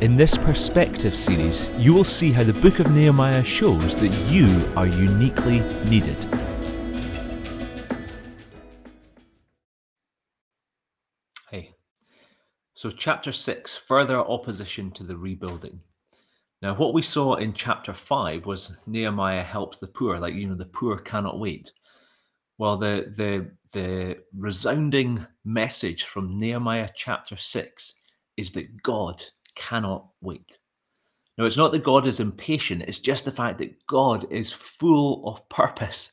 In this perspective series, you will see how the book of Nehemiah shows that you are uniquely needed. Hey, so chapter 6, further opposition to the rebuilding. Now, what we saw in chapter 5 was Nehemiah helps the poor, like, you know, the poor cannot wait. Well, the resounding message from Nehemiah chapter 6 is that God cannot wait. Now, it's not that God is impatient, it's just the fact that God is full of purpose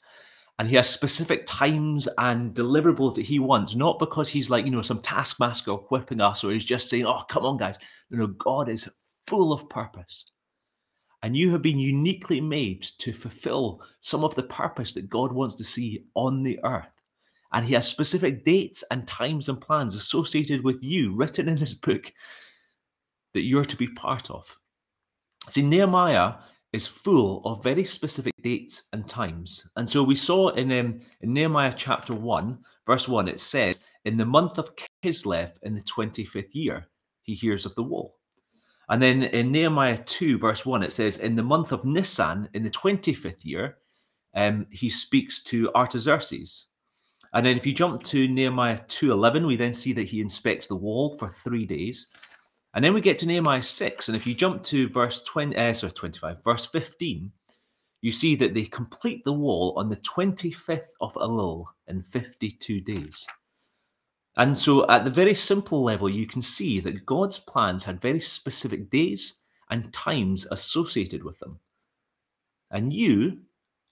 and he has specific times and deliverables that he wants, not because he's like, you know, some taskmaster whipping us or he's just saying, oh, come on, guys. No, God is full of purpose. And you have been uniquely made to fulfill some of the purpose that God wants to see on the earth. And he has specific dates and times and plans associated with you, written in his book, that you're to be part of. See, Nehemiah is full of very specific dates and times. And so we saw in Nehemiah chapter 1, verse 1, it says, in the month of Kislev, in the 25th year, he hears of the wall. And then in Nehemiah 2, verse 1, it says, in the month of Nisan, in the 25th year, he speaks to Artaxerxes. And then if you jump to Nehemiah 2:11, we then see that he inspects the wall for 3 days. And then we get to Nehemiah 6. And if you jump to verse 15, you see that they complete the wall on the 25th of Elul in 52 days. And so at the very simple level, you can see that God's plans had very specific days and times associated with them. And you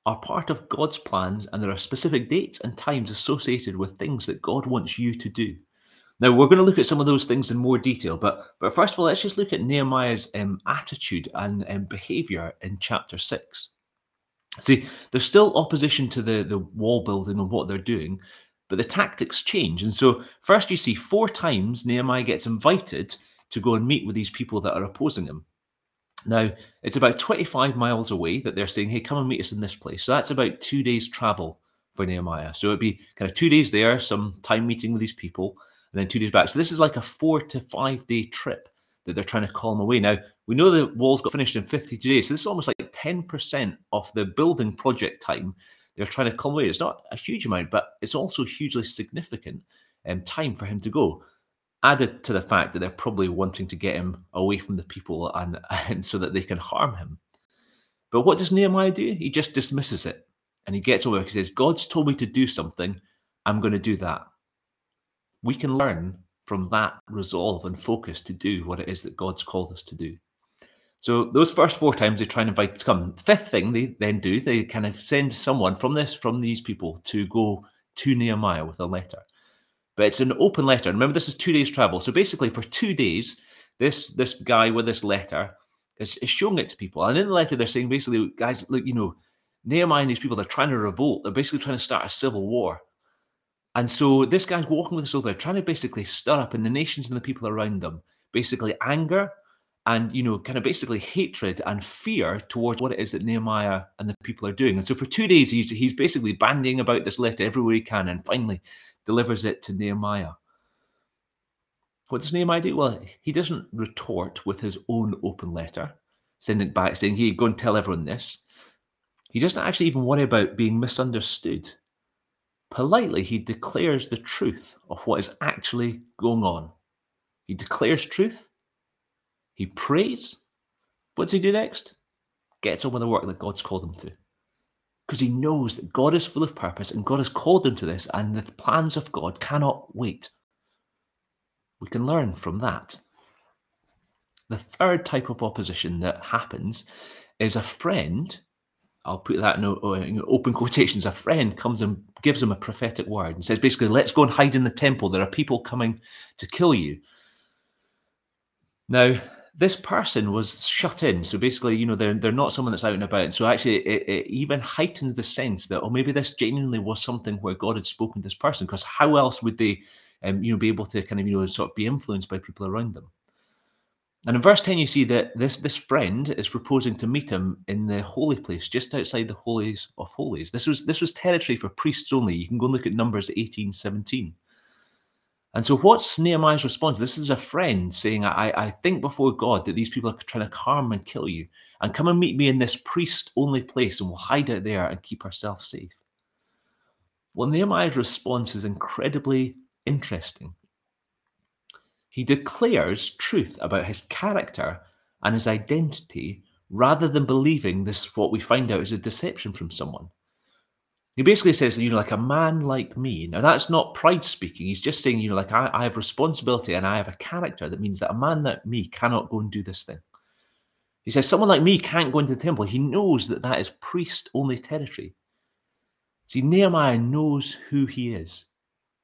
are part of God's plans, and there are specific dates and times associated with things that God wants you to do. Now, we're going to look at some of those things in more detail, but first of all, let's just look at Nehemiah's attitude and behavior in chapter 6. See, there's still opposition to the wall building and what they're doing, but the tactics change. And so first you see 4 times Nehemiah gets invited to go and meet with these people that are opposing him. Now, it's about 25 miles away that they're saying, hey, come and meet us in this place. So that's about 2 days travel for Nehemiah. So it'd be kind of 2 days there, some time meeting with these people, and then 2 days back. So this is like a 4 to 5 day trip that they're trying to calm away. Now, we know the walls got finished in 52 days. So this is almost like 10% of the building project time they're trying to calm away. It's not a huge amount, but it's also hugely significant time for him to go. Added to the fact that they're probably wanting to get him away from the people and so that they can harm him. But what does Nehemiah do? He just dismisses it and he gets away. He says, God's told me to do something. I'm going to do that. We can learn from that resolve and focus to do what it is that God's called us to do. So those first 4 times they try and invite to come. Fifth thing they then do, they kind of send someone from these people to go to Nehemiah with a letter. But it's an open letter. Remember, this is 2 days travel. So basically for 2 days, this guy with this letter is showing it to people. And in the letter, they're saying basically, guys, look, you know, Nehemiah and these people, they're trying to revolt. They're basically trying to start a civil war. And so this guy's walking with this old letter, trying to basically stir up in the nations and the people around them, basically anger and, you know, kind of basically hatred and fear towards what it is that Nehemiah and the people are doing. And so for 2 days, he's basically bandying about this letter everywhere he can. And finally delivers it to Nehemiah. What does Nehemiah do? Well, he doesn't retort with his own open letter, send it back saying, hey, go and tell everyone this. He doesn't actually even worry about being misunderstood. Politely, he declares the truth of what is actually going on. He declares truth. He prays. What does he do next? Gets on with the work that God's called him to. Because he knows that God is full of purpose and God has called him to this, and the plans of God cannot wait. We can learn from that. The third type of opposition that happens is a friend, I'll put that in open quotations, a friend comes and gives him a prophetic word and says basically, let's go and hide in the temple. There are people coming to kill you. Now, this person was shut in. So basically, you know, they're not someone that's out and about. And so actually it even heightens the sense that, oh, maybe this genuinely was something where God had spoken to this person, because how else would they, you know, be able to kind of, you know, sort of be influenced by people around them? And in verse 10, you see that this friend is proposing to meet him in the holy place, just outside the holies of holies. This was territory for priests only. You can go and look at Numbers 18:17. And so what's Nehemiah's response? This is a friend saying, I think before God that these people are trying to harm and kill you, and come and meet me in this priest-only place and we'll hide out there and keep ourselves safe. Well, Nehemiah's response is incredibly interesting. He declares truth about his character and his identity rather than believing this, what we find out is a deception from someone. He basically says, like a man like me. Now, that's not pride speaking. He's just saying, I have responsibility and I have a character that means that a man like me cannot go and do this thing. He says, someone like me can't go into the temple. He knows that that is priest-only territory. See, Nehemiah knows who he is.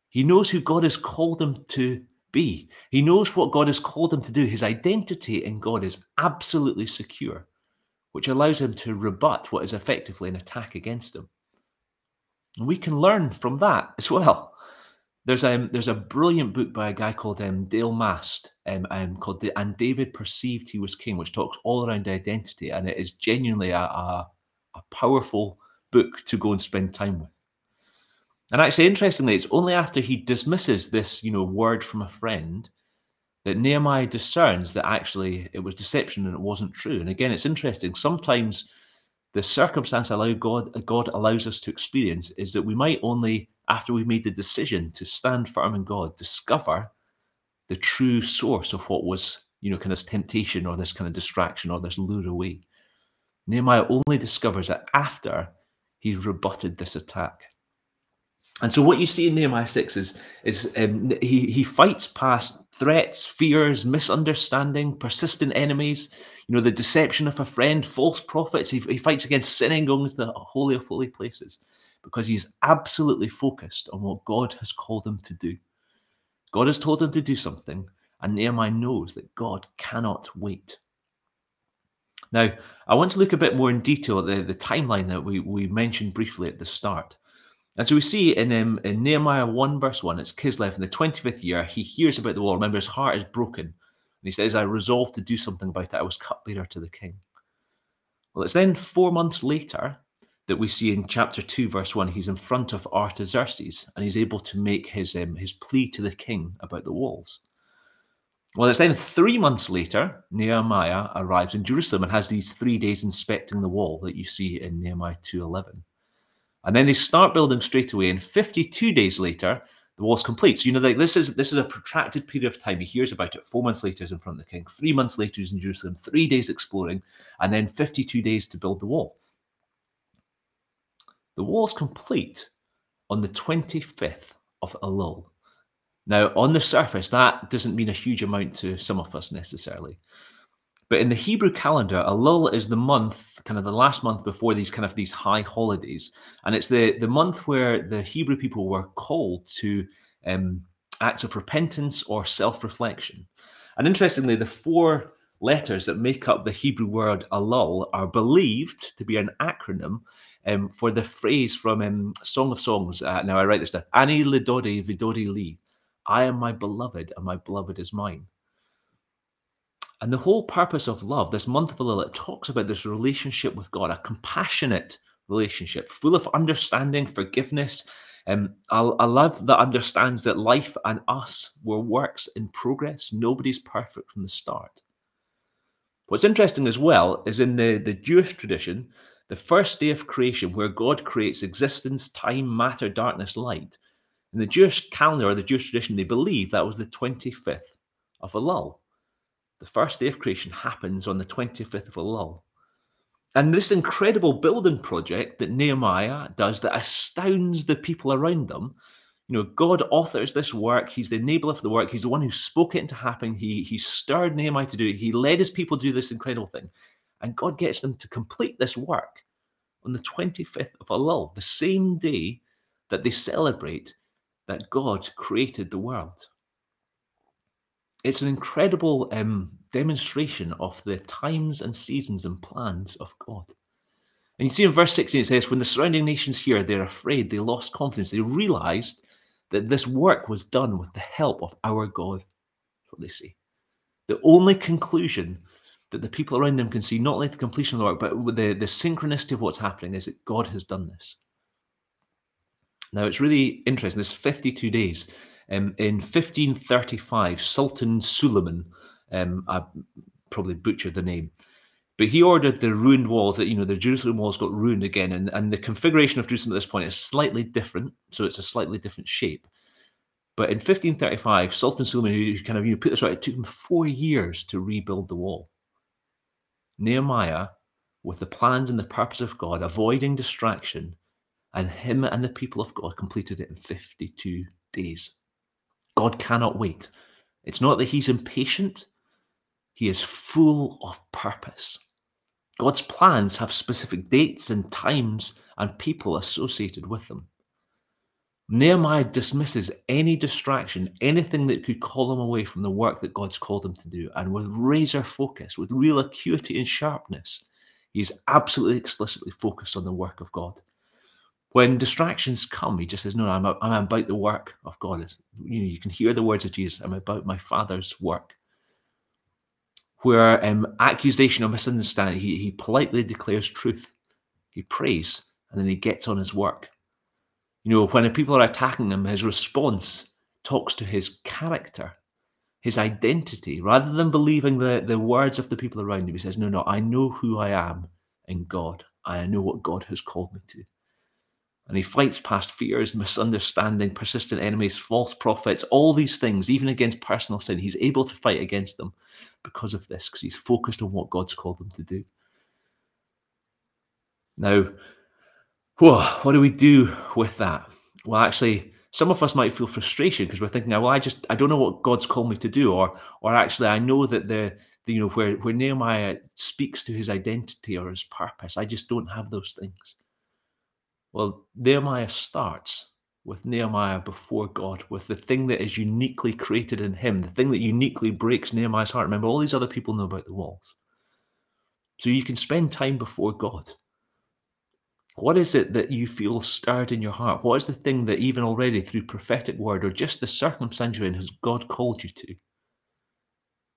He knows who God has called him to be. He knows what God has called him to do. His identity in God is absolutely secure, which allows him to rebut what is effectively an attack against him. And we can learn from that as well. There's a brilliant book by a guy called Dale Mast called And David Perceived He Was King, which talks all around identity, and it is genuinely a powerful book to go and spend time with. And actually, interestingly, it's only after he dismisses this, word from a friend that Nehemiah discerns that actually it was deception and it wasn't true. And again, it's interesting. Sometimes the circumstance God allows us to experience is that we might only, after we've made the decision to stand firm in God, discover the true source of what was, kind of temptation or this kind of distraction or this lure away. Nehemiah only discovers it after he's rebutted this attack. And so what you see in Nehemiah 6 is he fights past threats, fears, misunderstanding, persistent enemies, the deception of a friend, false prophets. He fights against sin and going to the Holy of Holy places because he's absolutely focused on what God has called him to do. God has told him to do something, and Nehemiah knows that God cannot wait. Now, I want to look a bit more in detail at the timeline that we mentioned briefly at the start. And so we see in Nehemiah 1, verse 1, it's Kislev in the 25th year. He hears about the wall. Remember, his heart is broken. And he says, I resolved to do something about it. I was cupbearer to the king. Well, it's then 4 months later that we see in chapter 2, verse 1, he's in front of Artaxerxes, and he's able to make his plea to the king about the walls. Well, it's then 3 months later, Nehemiah arrives in Jerusalem and has these 3 days inspecting the wall that you see in Nehemiah 2:11. And then they start building straight away, and 52 days later, the wall's complete. So, this is a protracted period of time. He hears about it. 4 months later, he's in front of the king. 3 months later, he's in Jerusalem. 3 days exploring, and then 52 days to build the wall. The wall's complete on the 25th of Elul. Now, on the surface, that doesn't mean a huge amount to some of us necessarily. But in the Hebrew calendar, Elul is the month, kind of the last month before these high holidays. And it's the month where the Hebrew people were called to acts of repentance or self-reflection. And interestingly, the four letters that make up the Hebrew word Elul are believed to be an acronym for the phrase from Song of Songs. Now I write this down. Ani liddodi vidodi Li. I am my beloved and my beloved is mine. And the whole purpose of love, this month of Elul, it talks about this relationship with God, a compassionate relationship, full of understanding, forgiveness, a love that understands that life and us were works in progress. Nobody's perfect from the start. What's interesting as well is in the Jewish tradition, the first day of creation, where God creates existence, time, matter, darkness, light. In the Jewish calendar or the Jewish tradition, they believe that was the 25th of Elul. The first day of creation happens on the 25th of Elul. And this incredible building project that Nehemiah does that astounds the people around them. God authors this work. He's the enabler for the work. He's the one who spoke it into happening. He stirred Nehemiah to do it. He led his people to do this incredible thing. And God gets them to complete this work on the 25th of Elul, the same day that they celebrate that God created the world. It's an incredible demonstration of the times and seasons and plans of God. And you see in verse 16, it says, when the surrounding nations hear, they're afraid, they lost confidence. They realized that this work was done with the help of our God. That's what they say. The only conclusion that the people around them can see, not only the completion of the work, but the synchronicity of what's happening, is that God has done this. Now, it's really interesting. This 52 days In 1535, Sultan Suleiman, I probably butchered the name, but he ordered the ruined walls, that, you know, the Jerusalem walls got ruined again, and the configuration of Jerusalem at this point is slightly different, so it's a slightly different shape. But in 1535, Sultan Suleiman, who kind of, you know, put this right, it took him 4 years to rebuild the wall. Nehemiah, with the plans and the purpose of God, avoiding distraction, and him and the people of God completed it in 52 days. God cannot wait. It's not that he's impatient. He is full of purpose. God's plans have specific dates and times and people associated with them. Nehemiah dismisses any distraction, anything that could call him away from the work that God's called him to do. And with razor focus, with real acuity and sharpness, he is absolutely explicitly focused on the work of God. When distractions come, he just says, no, I'm about the work of God. It's, you know, you can hear the words of Jesus, I'm about my Father's work. Where accusation or misunderstanding, he politely declares truth. He prays, and then he gets on his work. You know, when people are attacking him, his response talks to his character, his identity. Rather than believing the words of the people around him, he says, no, I know who I am in God. I know what God has called me to. And he fights past fears, misunderstanding, persistent enemies, false prophets, all these things, even against personal sin. He's able to fight against them because of this, because he's focused on what God's called him to do. Now, what do we do with that? Well, actually, some of us might feel frustration because we're thinking, well, I don't know what God's called me to do. Or actually, I know that the you know, where Nehemiah speaks to his identity or his purpose, I just don't have those things. Well, Nehemiah starts with Nehemiah before God, with the thing that is uniquely created in him, the thing that uniquely breaks Nehemiah's heart. Remember, all these other people know about the walls. So you can spend time before God. What is it that you feel stirred in your heart? What is the thing that even already through prophetic word or just the circumstance you're in has God called you to?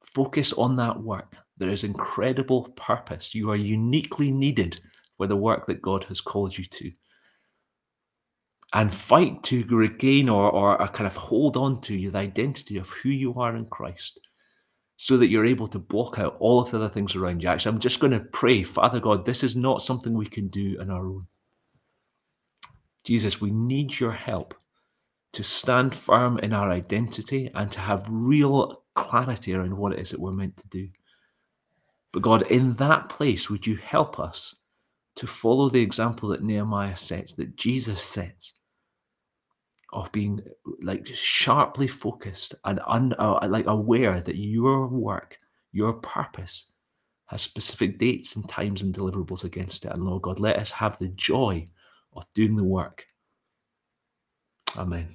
Focus on that work. There is incredible purpose. You are uniquely needed for the work that God has called you to. And fight to regain or kind of hold on to the identity of who you are in Christ, so that you're able to block out all of the other things around you. Actually, I'm just going to pray, Father God, this is not something we can do on our own. Jesus, we need your help to stand firm in our identity and to have real clarity around what it is that we're meant to do. But God, in that place, would you help us to follow the example that Nehemiah sets, that Jesus sets, of being like sharply focused and aware that your work, your purpose has specific dates and times and deliverables against it. And Lord God, let us have the joy of doing the work. Amen.